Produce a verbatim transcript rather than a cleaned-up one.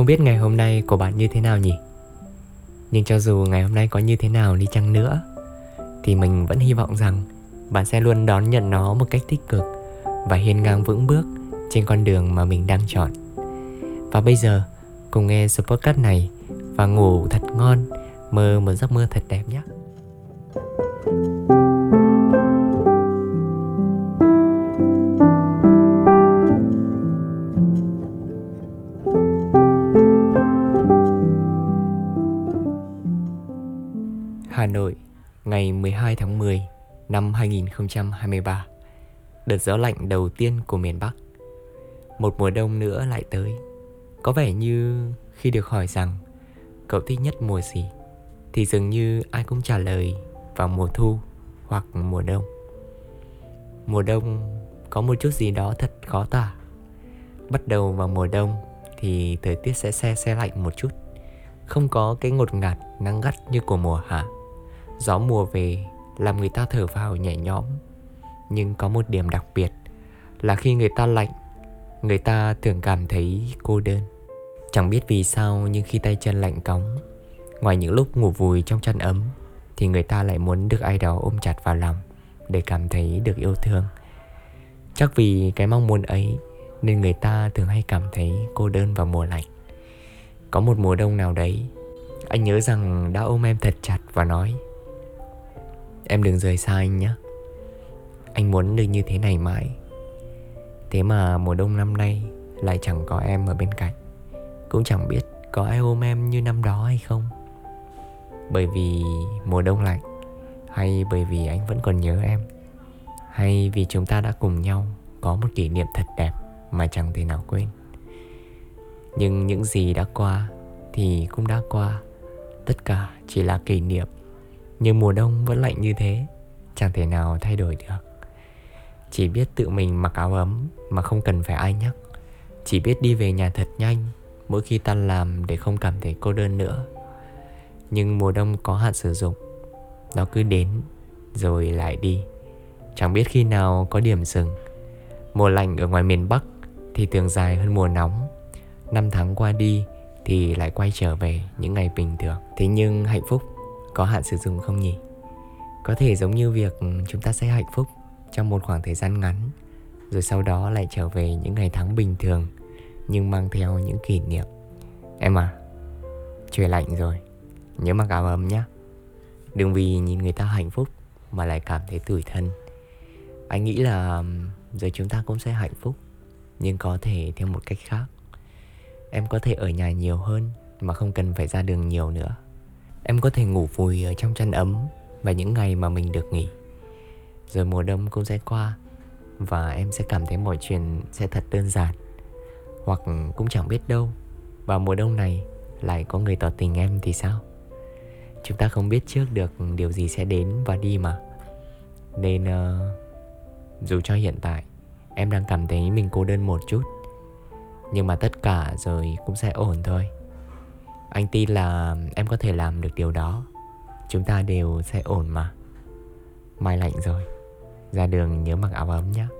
Không biết ngày hôm nay của bạn như thế nào nhỉ? Nhưng cho dù ngày hôm nay có như thế nào đi chăng nữa, thì mình vẫn hy vọng rằng bạn sẽ luôn đón nhận nó một cách tích cực và hiên ngang vững bước trên con đường mà mình đang chọn. Và bây giờ, cùng nghe số podcast này và ngủ thật ngon, mơ một giấc mơ thật đẹp nhé. Hà Nội, ngày mười hai tháng mười năm hai nghìn không trăm hai mươi ba. Đợt gió lạnh đầu tiên của miền Bắc. Một mùa đông nữa lại tới. Có vẻ như khi được hỏi rằng cậu thích nhất mùa gì, thì dường như ai cũng trả lời vào mùa thu hoặc mùa đông. Mùa đông có một chút gì đó thật khó tả. Bắt đầu vào mùa đông thì thời tiết sẽ se se lạnh một chút. Không có cái ngột ngạt nắng gắt như của mùa hạ. Gió mùa về làm người ta thở phào nhẹ nhõm. Nhưng có một điểm đặc biệt là khi người ta lạnh, người ta thường cảm thấy cô đơn. Chẳng biết vì sao, nhưng khi tay chân lạnh cóng, ngoài những lúc ngủ vùi trong chăn ấm, thì người ta lại muốn được ai đó ôm chặt vào lòng để cảm thấy được yêu thương. Chắc vì cái mong muốn ấy nên người ta thường hay cảm thấy cô đơn vào mùa lạnh. Có một mùa đông nào đấy, anh nhớ rằng đã ôm em thật chặt và nói: "Em đừng rời xa anh nhé. Anh muốn được như thế này mãi." Thế mà mùa đông năm nay lại chẳng có em ở bên cạnh. Cũng chẳng biết có ai ôm em như năm đó hay không. Bởi vì mùa đông lạnh, hay bởi vì anh vẫn còn nhớ em, hay vì chúng ta đã cùng nhau có một kỷ niệm thật đẹp mà chẳng thể nào quên. Nhưng những gì đã qua thì cũng đã qua. Tất cả chỉ là kỷ niệm. Nhưng mùa đông vẫn lạnh như thế, chẳng thể nào thay đổi được. Chỉ biết tự mình mặc áo ấm mà không cần phải ai nhắc. Chỉ biết đi về nhà thật nhanh mỗi khi tan làm để không cảm thấy cô đơn nữa. Nhưng mùa đông có hạn sử dụng. Nó cứ đến rồi lại đi. Chẳng biết khi nào có điểm dừng. Mùa lạnh ở ngoài miền Bắc thì thường dài hơn mùa nóng. Năm tháng qua đi thì lại quay trở về những ngày bình thường. Thế nhưng hạnh phúc có hạn sử dụng không nhỉ? Có thể giống như việc chúng ta sẽ hạnh phúc trong một khoảng thời gian ngắn, rồi sau đó lại trở về những ngày tháng bình thường, nhưng mang theo những kỷ niệm. Em à, trời lạnh rồi, nhớ mặc áo ấm nhé. Đừng vì nhìn người ta hạnh phúc mà lại cảm thấy tủi thân. Anh nghĩ là rồi chúng ta cũng sẽ hạnh phúc, nhưng có thể theo một cách khác. Em có thể ở nhà nhiều hơn mà không cần phải ra đường nhiều nữa. Em có thể ngủ vùi ở trong chăn ấm và những ngày mà mình được nghỉ. Rồi mùa đông cũng sẽ qua và em sẽ cảm thấy mọi chuyện sẽ thật đơn giản. Hoặc cũng chẳng biết đâu, vào mùa đông này lại có người tỏ tình em thì sao? Chúng ta không biết trước được điều gì sẽ đến và đi mà. Nên uh, dù cho hiện tại em đang cảm thấy mình cô đơn một chút, nhưng mà tất cả rồi cũng sẽ ổn thôi. Anh tin là em có thể làm được điều đó. Chúng ta đều sẽ ổn mà. Mai lạnh rồi, ra đường nhớ mặc áo ấm nhé.